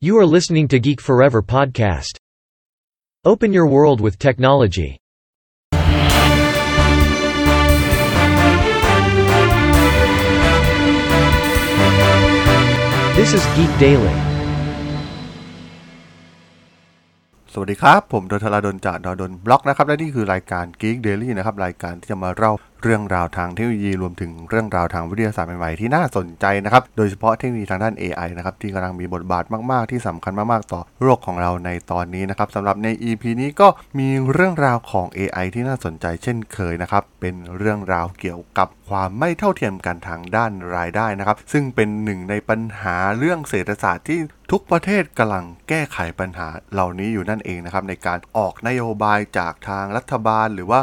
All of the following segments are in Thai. You are listening to Geek Forever podcast. Open your world with technology. This is Geek Daily. สวัสดีครับผมดลธราดลจากดลบล็อกนะครับและนี่คือรายการ Geek Daily นะครับรายการที่จะมาเล่าเรื่องราวทางเทคโนโลยีรวมถึงเรื่องราวทางวิทยาศาสตร์ใหม่ๆที่น่าสนใจนะครับโดยเฉพาะเทคโนโลยีทางด้าน AI นะครับที่กำลังมีบทบาทมากๆที่สำคัญมากๆต่อโลกของเราในตอนนี้นะครับสำหรับใน EP นี้ก็มีเรื่องราวของ AI ที่น่าสนใจเช่นเคยนะครับเป็นเรื่องราวเกี่ยวกับความไม่เท่าเทียมกันทางด้านรายได้นะครับซึ่งเป็นหนึ่งในปัญหาเรื่องเศรษฐศาสตร์ที่ทุกประเทศกำลังแก้ไขปัญหาเหล่านี้อยู่นั่นเองนะครับในการออกนโยบายจากทางรัฐบาลหรือว่า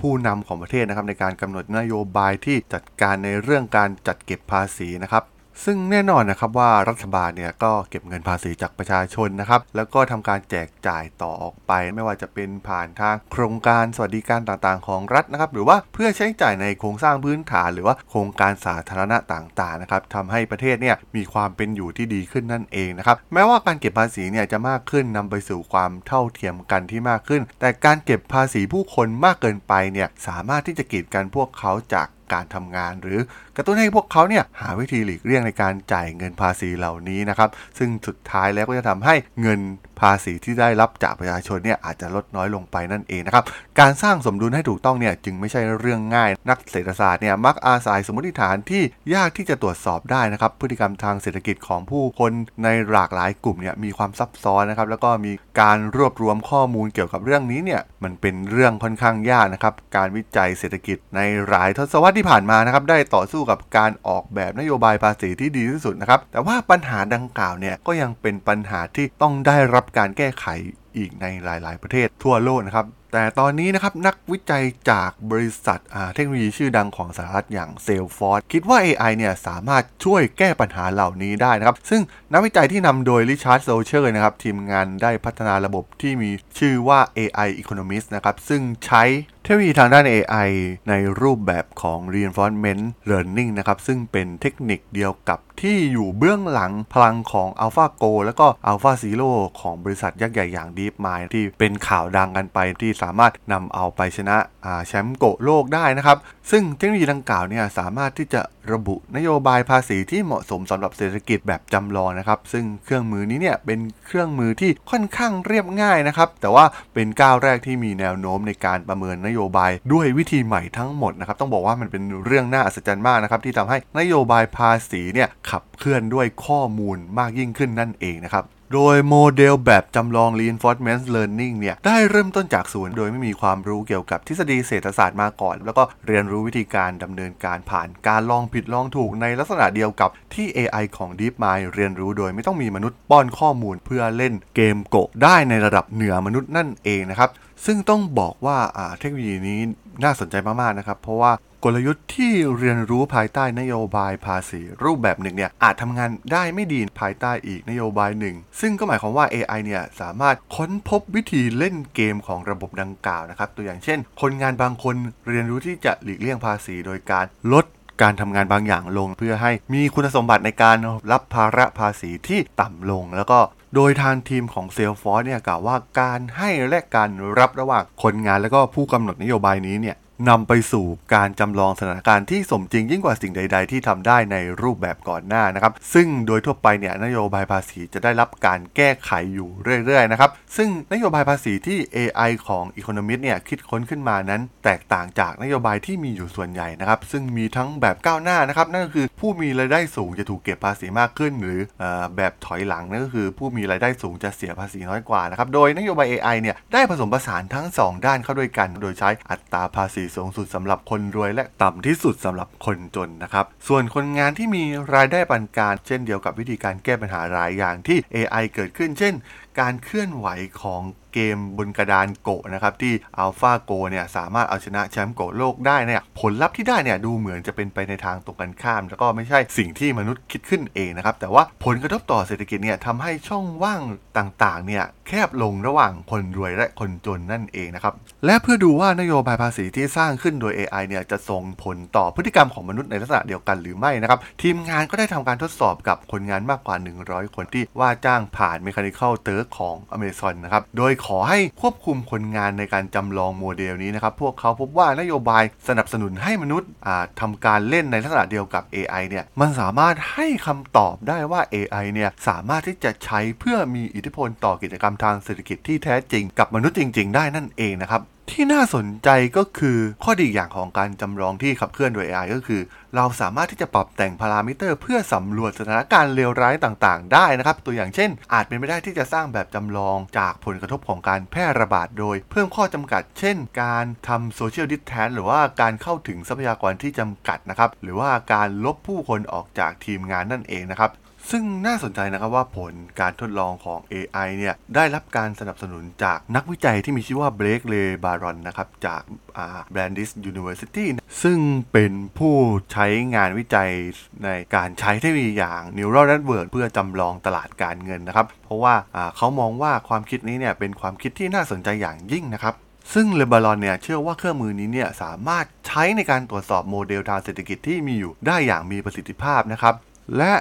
ผู้นำของประเทศนะครับในการกำหนดนโยบายที่จัดการในเรื่องการจัดเก็บภาษีนะครับซึ่งแน่นอนนะครับว่ารัฐบาลเนี่ยก็เก็บเงินภาษีจากประชาชนนะครับแล้วก็ทำการแจกจ่ายต่อออกไปไม่ว่าจะเป็นผ่านทางโครงการสวัสดิการต่างๆของรัฐนะครับหรือว่าเพื่อใช้จ่ายในโครงสร้างพื้นฐานหรือว่าโครงการสาธารณะต่างๆนะครับทำให้ประเทศเนี่ยมีความเป็นอยู่ที่ดีขึ้นนั่นเองนะครับแม้ว่าการเก็บภาษีเนี่ยจะมากขึ้นนำไปสู่ความเท่าเทียมกันที่มากขึ้นแต่การเก็บภาษีผู้คนมากเกินไปเนี่ยสามารถที่จะกีดกันพวกเขาจากการทำงานหรือกระตุ้นให้พวกเขาเนี่ยหาวิธีหลีกเลี่ยงในการจ่ายเงินภาษีเหล่านี้นะครับซึ่งสุดท้ายแล้วก็จะทำให้เงินภาษีที่ได้รับจากประชาชนเนี่ยอาจจะลดน้อยลงไปนั่นเองนะครับการสร้างสมดุลให้ถูกต้องเนี่ยจึงไม่ใช่เรื่องง่ายนักเศรษฐศาสตร์เนี่ยมักอาศัยสมมติฐานที่ยากที่จะตรวจสอบได้นะครับพฤติกรรมทางเศรษฐกิจของผู้คนในหลากหลายกลุ่มเนี่ยมีความซับซ้อนนะครับแล้วก็มีการรวบรวมข้อมูลเกี่ยวกับเรื่องนี้เนี่ยมันเป็นเรื่องค่อนข้างยากนะครับการวิจัยเศรษฐกิจในหลายทศวรรษที่ผ่านมานะครับได้ต่อสู้กับการออกแบบนโยบายภาษีที่ดีที่สุดนะครับแต่ว่าปัญหาดังกล่าวเนี่ยก็ยังเป็นปัญหาที่ต้องได้รับการแก้ไขอีกในหลายๆประเทศทั่วโลกนะครับแต่ตอนนี้นะครับนักวิจัยจากบริษัทเทคโนโลยีชื่อดังของสหรัฐอย่าง Salesforce คิดว่า AI เนี่ยสามารถช่วยแก้ปัญหาเหล่านี้ได้นะครับซึ่งนักวิจัยที่นำโดย Richard Socher นะครับทีมงานได้พัฒนาระบบที่มีชื่อว่า AI Economist นะครับซึ่งใช้เทคโนโลยีทางด้าน AI ในรูปแบบของ Reinforcement Learning นะครับซึ่งเป็นเทคนิคเดียวกับที่อยู่เบื้องหลังพลังของ AlphaGo แล้วก็ AlphaZero ของบริษัทยักษ์ใหญ่อย่าง DeepMind ที่เป็นข่าวดังกันไปที่สามารถนำเอาไปชนะแชมป์โลกได้นะครับซึ่งเทคโนโลยีดังกล่าวเนี่ยสามารถที่จะระบุนโยบายภาษีที่เหมาะสมสำหรับเศรษฐกิจแบบจำลองนะครับซึ่งเครื่องมือนี้เนี่ยเป็นเครื่องมือที่ค่อนข้างเรียบง่ายนะครับแต่ว่าเป็นก้าวแรกที่มีแนวโน้มในการประเมินนโยบายด้วยวิธีใหม่ทั้งหมดนะครับต้องบอกว่ามันเป็นเรื่องน่าอัศจรรย์มากนะครับที่ทำให้นโยบายภาษีเนี่ยขับเคลื่อนด้วยข้อมูลมากยิ่งขึ้นนั่นเองนะครับโดยโมเดลแบบจำลอง Reinforcement Learning เนี่ยได้เริ่มต้นจากศูนย์โดยไม่มีความรู้เกี่ยวกับทฤษฎีเศรษฐศาสตร์มาก่อนแล้วก็เรียนรู้วิธีการดำเนินการผ่านการลองผิดลองถูกในลักษณะเดียวกับที่ AI ของ DeepMind เรียนรู้โดยไม่ต้องมีมนุษย์ป้อนข้อมูลเพื่อเล่นเกมโกะได้ในระดับเหนือมนุษย์นั่นเองนะครับซึ่งต้องบอกว่าเทคโนโลยีนี้น่าสนใจมากๆนะครับเพราะว่ากลยุทธ์ที่เรียนรู้ภายใต้นโยบายภาษีรูปแบบหนึ่งเนี่ยอาจทำงานได้ไม่ดีภายใต้อีกนโยบายหนึ่งซึ่งก็หมายความว่า AI เนี่ยสามารถค้นพบวิธีเล่นเกมของระบบดังกล่าวนะครับตัวอย่างเช่นคนงานบางคนเรียนรู้ที่จะหลีกเลี่ยงภาษีโดยการลดการทำงานบางอย่างลงเพื่อให้มีคุณสมบัติในการรับภาระภาษีที่ต่ำลงแล้วก็โดยทางทีมของ Salesforce เนี่ยกล่าวว่าการให้และการรับระหว่างคนงานและก็ผู้กำหนดนโยบายนี้เนี่ยนำไปสู่การจำลองสถานการณ์ที่สมจริงยิ่งกว่าสิ่งใดๆที่ทำได้ในรูปแบบก่อนหน้านะครับซึ่งโดยทั่วไปเนี่ยนโยบายภาษีจะได้รับการแก้ไขอยู่เรื่อยๆนะครับซึ่งนโยบายภาษีที่ AI ของ Economist เนี่ยคิดค้นขึ้นมานั้นแตกต่างจากนโยบายที่มีอยู่ส่วนใหญ่นะครับซึ่งมีทั้งแบบก้าวหน้านะครับนั่นก็คือผู้มีรายได้สูงจะถูกเก็บภาษีมากขึ้นหรือแบบถอยหลังนั่นก็คือผู้มีรายได้สูงจะเสียภาษีน้อยกว่านะครับโดยนโยบาย AI เนี่ยได้ผสมผสานทั้ง2ด้านเข้าด้วยกันโดยใช้อัตราภาษีสูงสุดสำหรับคนรวยและต่ำที่สุดสำหรับคนจนนะครับส่วนคนงานที่มีรายได้ปานกลางเช่นเดียวกับวิธีการแก้ปัญหาหลายอย่างที่ AI เกิดขึ้นเช่น การเคลื่อนไหวของเกมบนกระดานโกะนะครับที่ AlphaGo เนี่ยสามารถเอาชนะแชมป์โกะโลกได้เนี่ยผลลัพธ์ที่ได้เนี่ยดูเหมือนจะเป็นไปในทางตรงกันข้ามแล้วก็ไม่ใช่สิ่งที่มนุษย์คิดขึ้นเองนะครับแต่ว่าผลกระทบต่อเศรษฐกิจเนี่ยทำให้ช่องว่างต่างๆเนี่ยแคบลงระหว่างคนรวยและคนจนนั่นเองนะครับและเพื่อดูว่านโยบายภาษีที่สร้างขึ้นโดย AI เนี่ยจะส่งผลต่อพฤติกรรมของมนุษย์ในลักษณะเดียวกันหรือไม่นะครับทีมงานก็ได้ทำการทดสอบกับคนงานมากกว่า100คนที่ว่าจ้างผ่าน Mechanical Turk ของ Amazon นะครับโดยขอให้ควบคุมคนงานในการจำลองโมเดลนี้นะครับพวกเขาพบว่านโยบายสนับสนุนให้มนุษย์ทำการเล่นในลักษณะเดียวกับ AI เนี่ยมันสามารถให้คำตอบได้ว่า AI เนี่ยสามารถที่จะใช้เพื่อมีอิทธิพลต่อกิจกรรมทางเศรษฐกิจที่แท้จริงกับมนุษย์จริงๆได้นั่นเองนะครับที่น่าสนใจก็คือข้อดีอย่างของการจำลองที่ขับเคลื่อนโดย AI ก็คือเราสามารถที่จะปรับแต่งพารามิเตอร์เพื่อสำรวจสถานการณ์เลวร้ายต่างๆได้นะครับตัวอย่างเช่นอาจเป็นไปได้ที่จะสร้างแบบจำลองจากผลกระทบของการแพร่ระบาดโดยเพิ่มข้อจำกัดเช่นการทำโซเชียลดิสแทนซ์หรือว่าการเข้าถึงทรัพยากรที่จำกัดนะครับหรือว่าการลบผู้คนออกจากทีมงานนั่นเองนะครับซึ่งน่าสนใจนะครับว่าผลการทดลองของ AI เนี่ยได้รับการสนับสนุนจากนักวิจัยที่มีชื่อว่าเบรกเลบารอนนะครับจากBrandeis University ซึ่งเป็นผู้ใช้งานวิจัยในการใช้เทคโนโลยีอย่าง Neural Network เพื่อจำลองตลาดการเงินนะครับเพราะว่าเขามองว่าความคิดนี้เนี่ยเป็นความคิดที่น่าสนใจอย่างยิ่งนะครับซึ่งเลบารอนเนี่ยเชื่อว่าเครื่องมือนี้เนี่ยสามารถใช้ในการตรวจสอบโมเดลทางเศรษฐกิจที่มีอยู่ได้อย่างมีประสิทธิภาพนะครับและ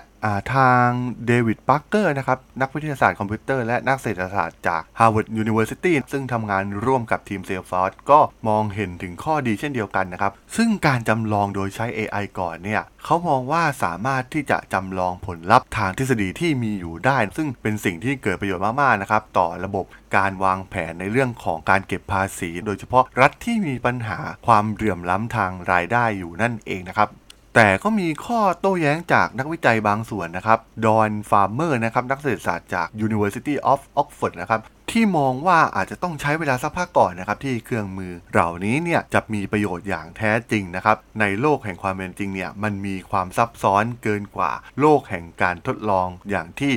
ทางเดวิดปาร์เกอร์นะครับนักวิทยาศาสตร์คอมพิวเตอร์และนักเศรษฐศาสตร์จาก Harvard University ซึ่งทำงานร่วมกับทีม Salesforce ก็มองเห็นถึงข้อดีเช่นเดียวกันนะครับซึ่งการจำลองโดยใช้ AI ก่อนเนี่ยเขามองว่าสามารถที่จะจำลองผลลัพธ์ทางทฤษฎีที่มีอยู่ได้ซึ่งเป็นสิ่งที่เกิดประโยชน์มากๆนะครับต่อระบบการวางแผนในเรื่องของการเก็บภาษีโดยเฉพาะรัฐที่มีปัญหาความเหลื่อมล้ำทางรายได้อยู่นั่นเองนะครับแต่ก็มีข้อโต้แย้งจากนักวิจัยบางส่วนนะครับดอน ฟาร์เมอร์นะครับนักเศรษฐศาสตร์จาก University of Oxford นะครับที่มองว่าอาจจะต้องใช้เวลาสักพักก่อนนะครับที่เครื่องมือเหล่านี้เนี่ยจะมีประโยชน์อย่างแท้จริงนะครับในโลกแห่งความเป็นจริงเนี่ยมันมีความซับซ้อนเกินกว่าโลกแห่งการทดลองอย่างที่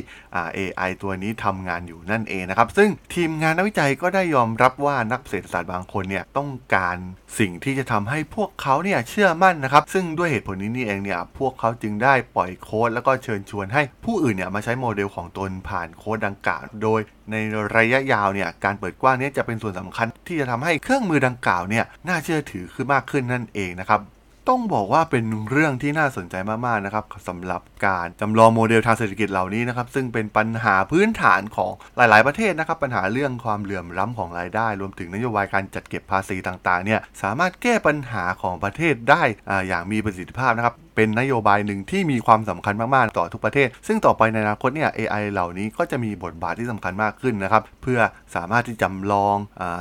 AI ตัวนี้ทำงานอยู่นั่นเองนะครับซึ่งทีมงานนักวิจัยก็ได้ยอมรับว่านักเศรษฐศาสตร์บางคนเนี่ยต้องการสิ่งที่จะทำให้พวกเขาเนี่ยเชื่อมั่นนะครับซึ่งด้วยเหตุผลนี้นี่เองเนี่ยพวกเขาจึงได้ปล่อยโค้ดแล้วก็เชิญชวนให้ผู้อื่นเนี่ยมาใช้โมเดลของตนผ่านโค้ดดังกล่าวโดยในระยะยาวเนี่ยการเปิดกว้างนี้จะเป็นส่วนสำคัญที่จะทำให้เครื่องมือดังกล่าวเนี่ยน่าเชื่อถือขึ้นมากขึ้นนั่นเองนะครับต้องบอกว่าเป็นเรื่องที่น่าสนใจมากๆนะครับสำหรับการจำลองโมเดลทางเศรษฐกิจเหล่านี้นะครับซึ่งเป็นปัญหาพื้นฐานของหลายๆประเทศนะครับปัญหาเรื่องความเหลื่อมล้ำของรายได้รวมถึงนโยบายการจัดเก็บภาษีต่างๆเนี่ยสามารถแก้ปัญหาของประเทศได้อย่างมีประสิทธิภาพนะครับเป็นนโยบายหนึ่งที่มีความสำคัญมากๆต่อทุกประเทศซึ่งต่อไปในอนาคตเนี่ย AI เหล่านี้ก็จะมีบทบาทที่สำคัญมากขึ้นนะครับเพื่อสามารถที่จำลอง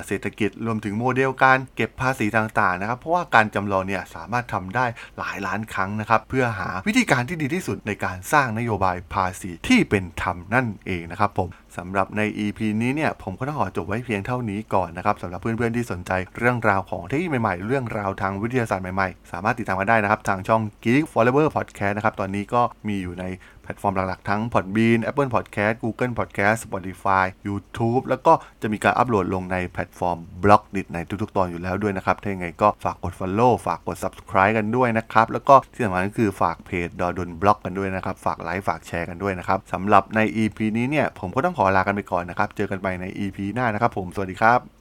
เศรษฐกิจรวมถึงโมเดลการเก็บภาษีต่างๆนะครับเพราะว่าการจำลองเนี่ยสามารถทำได้หลายล้านครั้งนะครับเพื่อหาวิธีการที่ดีที่สุดในการสร้างนโยบายภาษีที่เป็นธรรมนั่นเองนะครับผมสำหรับใน EP นี้เนี่ยผมก็ต้องขอจบไว้เพียงเท่านี้ก่อนนะครับสำหรับเพื่อนๆที่สนใจเรื่องราวของเทคโนโลยีใหม่ๆเรื่องราวทางวิทยาศาสตร์ใหม่ๆสามารถติดตามกันได้นะครับทางช่อง Geek Forever Podcast นะครับตอนนี้ก็มีอยู่ในแพลตฟอร์มหลักๆทั้ง Podbean Apple Podcast Google Podcast Spotify YouTube แล้วก็จะมีการอัปโหลดลงในแพลตฟอร์ม Blockdit ในทุกๆตอนอยู่แล้วด้วยนะครับถ้ายังไงก็ฝากกด Follow ฝากกด Subscribe กันด้วยนะครับแล้วก็ที่สำคัญก็คือฝากเพจดอดนบล็อกกันด้วยนะครับฝากไลค์ฝากแชร์กันด้วยนะครับสำหรับใน EP นี้เนี่ยผมก็ต้องขอลากันไปก่อนนะครับเจอกันใหม่ใน EP หน้านะครับผมสวัสดีครับ